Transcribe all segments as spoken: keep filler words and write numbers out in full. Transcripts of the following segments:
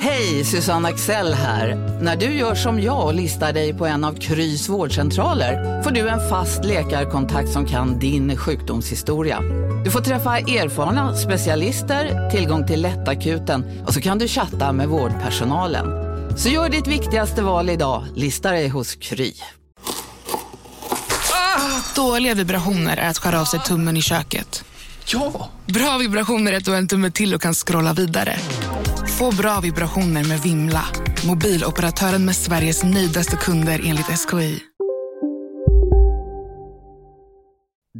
Hej, Susanna Axel här. När du gör som jag och listar dig på en av Krys vårdcentraler får du en fast läkarkontakt som kan din sjukdomshistoria. Du får träffa erfarna specialister, tillgång till lättakuten och så kan du chatta med vårdpersonalen. Så gör ditt viktigaste val idag, listar dig hos Kry. Ah, dåliga vibrationer är att skära av sig tummen i köket. Ja! Bra vibrationer är att du har en tumme till och kan scrolla vidare. Få bra vibrationer med Vimla, mobiloperatören med Sveriges nöjdaste kunder enligt S K I.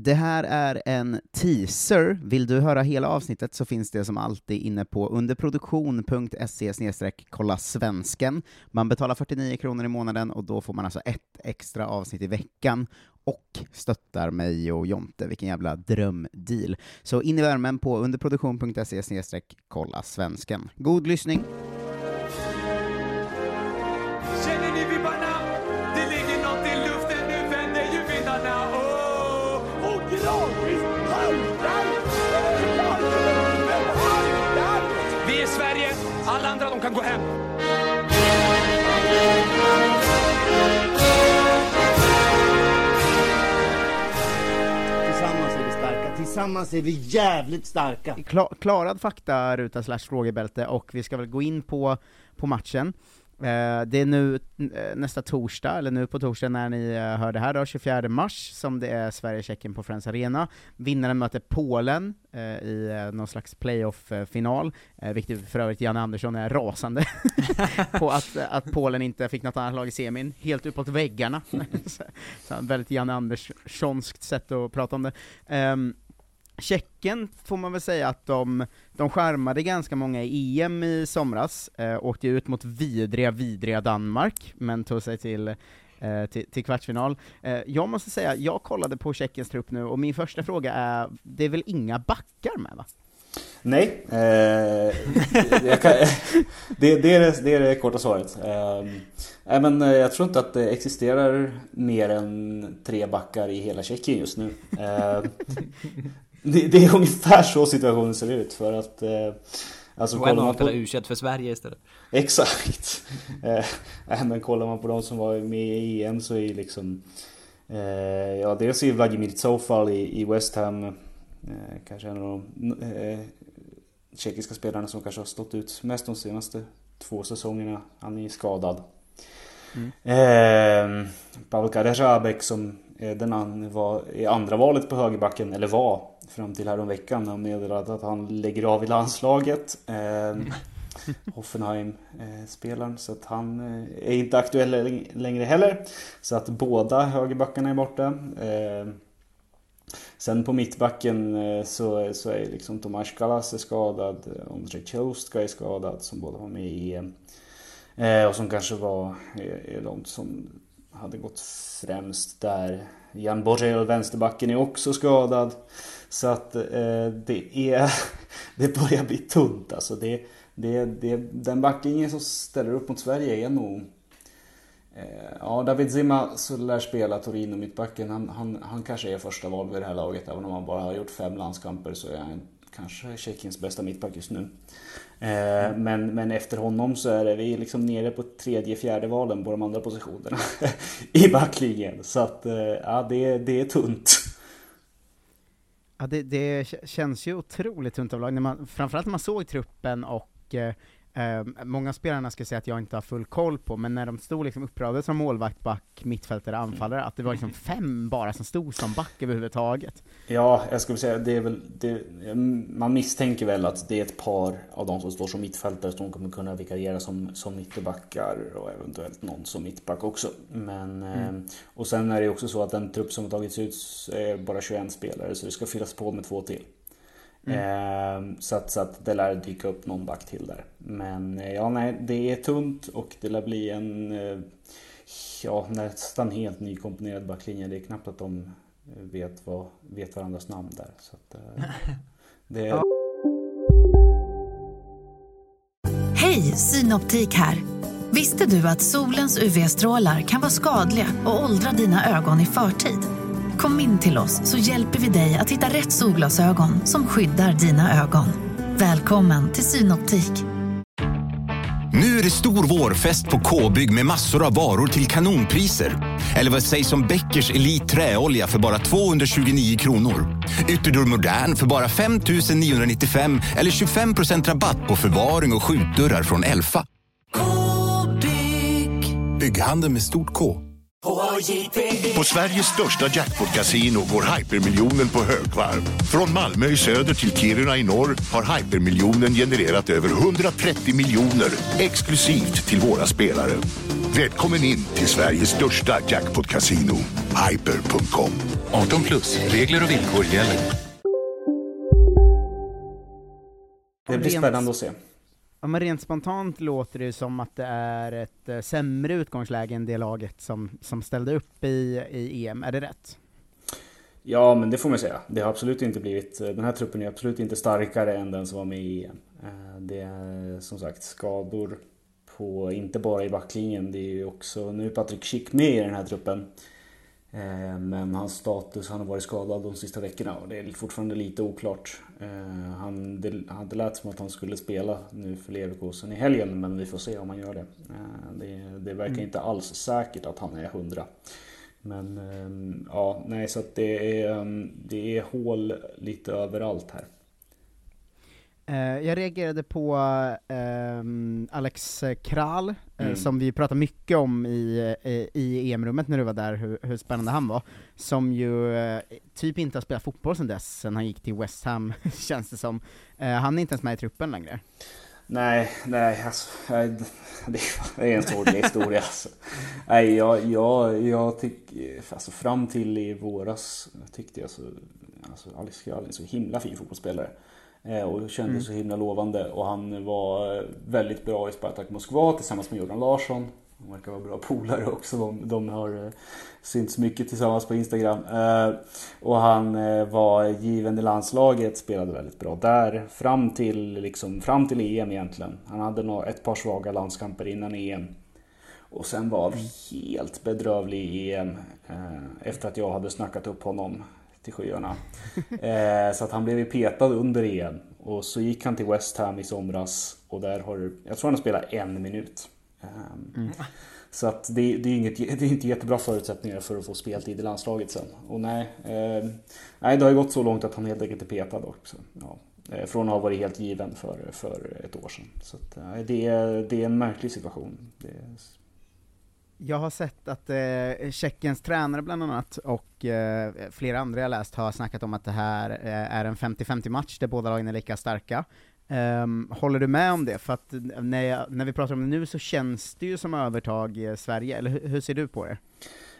Det här är en teaser. Vill du höra hela avsnittet så finns det som alltid inne på underproduktion punkt se slash kolla svensken. Man betalar fyrtionio kronor i månaden och då får man alltså ett extra avsnitt i veckan och stöttar mig och Jonte. Vilken jävla drömdeal. Så in i värmen på underproduktion punkt se slash kolla svensken. God lyssning! Alla andra, de kan gå hem. Tillsammans är vi starka. Tillsammans är vi jävligt starka. Kla- klarad fakta, ruta slash frågebälte. Och vi ska väl gå in på, på matchen. Det är nu nästa torsdag, eller nu på torsdag när ni hör det här då, tjugofjärde mars, som det är Sverige-Tjeckien på Friends Arena. Vinnaren möter Polen i någon slags playoff-final, vilket för övrigt Janne Andersson är rasande på att, att Polen inte fick något annat lag i semin, helt uppåt väggarna. Så väldigt Janne Anderssonskt sätt att prata om det. Um, Tjeckien får man väl säga att de, de skärmade ganska många i E M i somras. Eh, åkte ut mot vidriga, vidriga Danmark, men tog sig till, eh, till, till kvartsfinal. Eh, jag måste säga, jag kollade på Tjeckiens trupp nu och min första fråga är, det är väl inga backar med va? Nej, eh, jag kan, det, det, är det, det är det korta svaret. Eh, men jag tror inte att det existerar mer än tre backar i hela Tjeckien just nu. Eh, Det, det är ungefär så situationen ser ut för att eh, alltså kollar man på ursäkt för Sverige istället. Exakt. eh, men kollar man på de som var med i E M så är liksom eh, ja, dels är Vladimir Coufal i, i West Ham eh, kanske en av de eh, tjeckiska spelarna som kanske har stått ut mest de senaste två säsongerna. Han är skadad. Mm. Eh, Pavel Kadeřábek som eh, den an, var i andra valet på högerbacken, eller var fram till här om veckan när han meddelade att han lägger av i landslaget. Eh, Hoffenheim-spelaren. Eh, så att han eh, är inte aktuell längre heller. Så att båda högerbackarna är borta. Eh, sen på mittbacken eh, så, så är liksom Tomáš Kalas är skadad. Andrej Kostka är skadad som båda var med i E M. Eh, och som kanske var eh, de som hade gått främst där. Jan Borrell, vänsterbacken, är också skadad. Så att eh, det är det börjar bli tunt alltså. Det, det, det, den backingen som ställer upp mot Sverige är nog eh, ja, David Zimma så lär spela Torino mittbacken. Han, han, han kanske är första val vid det här laget. Även om han bara har gjort fem landskamper så är han kanske Tjeckiens bästa mittback just nu. Eh, men, men efter honom så är det, vi är liksom nere på tredje, fjärde valen på de andra positionerna i backlinjen. Så att eh, ja, det, det är tunt. Ja, det, det känns ju otroligt tunt av lag. När man, framförallt när man såg truppen och eh, många spelarna ska säga att jag inte har full koll på, men när de stod liksom uppradade som målvakt, back, mittfältare, anfallare, att det var liksom fem bara som stod som back överhuvudtaget. Ja, jag skulle säga det är väl, det, man misstänker väl att det är ett par av de som står som mittfältare som kommer kunna vikariera som, som mittbackar och eventuellt någon som mittback också. Men, mm. Och sen är det också så att den trupp som har tagits ut är bara tjugoett spelare så det ska fyllas på med två till. Mm. Så, att, så att det lär dyka upp någon back till där. Men ja, nej, det är tunt och det lär bli en ja, nästan helt nykomponerad backlinje. Det är knappt att de vet, vad, vet varandras namn där. Så att, det är... Hej, Synoptik här. Visste du att solens U V-strålar kan vara skadliga och åldra dina ögon i förtid? Kom in till oss så hjälper vi dig att hitta rätt solglasögon som skyddar dina ögon. Välkommen till Synoptik. Nu är det stor vårfest på K-bygg med massor av varor till kanonpriser. Eller vad sägs om Beckers Elite träolja för bara tvåhundratjugonio kronor. Ytterdörr Modern för bara fem tusen niohundranittiofem eller tjugofem procent rabatt på förvaring och skjutdörrar från Elfa. K-bygg. Bygghandel med stort K. På Sveriges största jackpot-casino går Hypermiljonen på högvarv. Från Malmö i söder till Kiruna i norr har Hypermiljonen genererat över hundratrettio miljoner exklusivt till våra spelare. Välkommen in till Sveriges största jackpot-casino, Hyper punkt com. arton plus, regler och villkor gäller. Det blir spännande att se. Ja, men rent spontant låter det ju som att det är ett sämre utgångsläge än det laget som, som ställde upp i, i E M. Är det rätt? Ja, men det får man säga. Det har absolut inte blivit, den här truppen är absolut inte starkare än den som var med i E M. Det är som sagt skador på, inte bara i backlinjen. Det är ju också, nu är Patrik Schick med i den här truppen. Men hans status, han har varit skadad de sista veckorna och det är fortfarande lite oklart. Han det, hade lät som att han skulle spela nu för Leverkusen i helgen, men vi får se om han gör det. Det, det verkar mm. inte alls säkert att han är hundra. Men ja, nej, så att det är, det är hål lite överallt här. Jag reagerade på eh, Alex Kral, mm. eh, som vi pratade mycket om i, i, i E M-rummet när du var där, hur, hur spännande han var. Som ju eh, typ inte har spelat fotboll sedan dess, sen han gick till West Ham, känns det som. Eh, han är inte ens med i truppen längre. Nej, nej alltså, jag, det är en svår historia. Alltså. Nej, jag, jag, jag tycker, alltså, fram till i våras tyckte jag så, alltså, Alex Kral är en så himla fin fotbollsspelare. Och kändes mm. så himla lovande. Och han var väldigt bra i Spartak Moskva tillsammans med Jordan Larsson. Han verkar vara bra polare också. De, de har synts mycket tillsammans på Instagram. Och han var given i landslaget. Spelade väldigt bra där. Fram till, liksom, fram till E M egentligen. Han hade ett par svaga landskamper innan E M. Och sen var helt bedrövlig i E M. Efter att jag hade snackat upp honom. Eh, så att han blev petad under E M. Och så gick han till West Ham i somras. Och där har, jag tror han spelar en minut. Um, mm. Så att det, det, är inget, det är inte jättebra förutsättningar för att få speltid i landslaget sen. Och nej, eh, nej, det har gått så långt att han helt enkelt är petad också. Ja. Eh, från att ha varit helt given för, för ett år sedan. Så att, eh, det, är, det är en märklig situation. Det är... Jag har sett att eh, Tjeckiens tränare bland annat och eh, flera andra jag läst har snackat om att det här eh, är en femtio femtio match där båda lagen är lika starka. Um, håller du med om det? För att när, jag, när vi pratar om det nu så känns det ju som övertag i Sverige. Eller hur, hur ser du på det?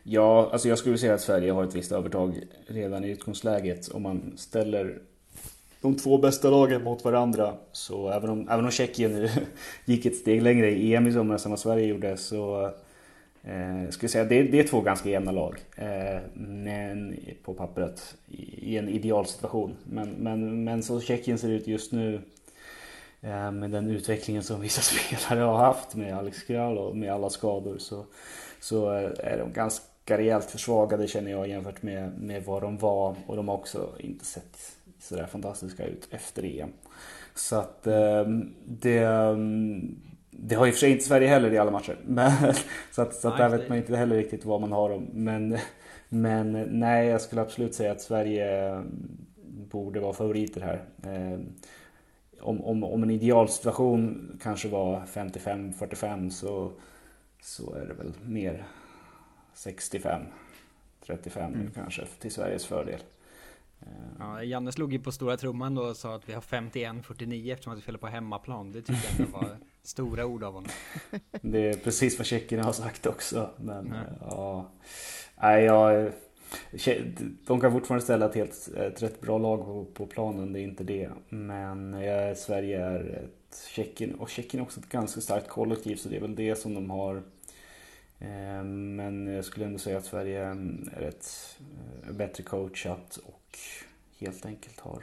Ja, alltså jag skulle säga att Sverige har ett visst övertag redan i utgångsläget. Om man ställer de två bästa lagen mot varandra, så även om, även om Tjeckien gick ett steg längre i E M i somras än vad Sverige gjorde, så... Eh, skulle säga, det, det är två ganska jämna lag eh, men på pappret i, i en idealsituation, men, men, men så Tjeckien ser ut just nu eh, med den utvecklingen som vissa spelare har haft med Alex Kral och med alla skador, så, så är de ganska rejält försvagade, känner jag, jämfört med, med vad de var, och de har också inte sett sådär fantastiska ut efter E M, så att eh, det... Det har ju för sig inte Sverige heller i alla matcher. Men, så att, så att där vet man inte heller riktigt vad man har dem. Men, men nej, jag skulle absolut säga att Sverige borde vara favoriter här. Om, om, om en idealsituation kanske var femtiofem fyrtiofem, så, så är det väl mer sextiofem trettiofem mm. kanske till Sveriges fördel. Ja, Janne slog ju på stora trumman då och sa att vi har femtioen fyrtionio eftersom att vi spelar på hemmaplan. Det tycker jag var stora ord av honom. Det är precis vad tjeckerna har sagt också. Men mm. ja, nej, jag, de kan fortfarande ställa ett, helt, ett rätt bra lag på, på planen, det är inte det. Men ja, Sverige är ett Tjeckien, och Tjeckien är också ett ganska starkt kollektiv, så det är väl det som de har Men jag skulle ändå säga att Sverige är ett bättre coachat och helt enkelt har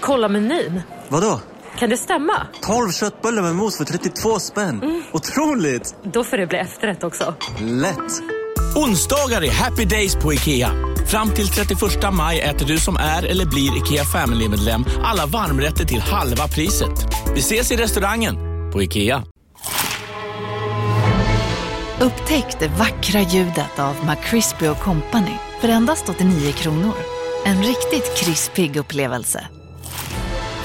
Kolla menyn. Vadå? Kan det stämma? tolv köttbullar med mos för trettiotvå spänn. Mm. Otroligt! Då får det bli efterrätt också. Lätt! Onsdagar är Happy Days på IKEA. Fram till trettioförsta maj äter du som är eller blir IKEA Family-medlem alla varmrätter till halva priset. Vi ses i restaurangen på IKEA. Upptäck det vackra ljudet av McCrispy Company för endast åttionio kronor. En riktigt krispig upplevelse.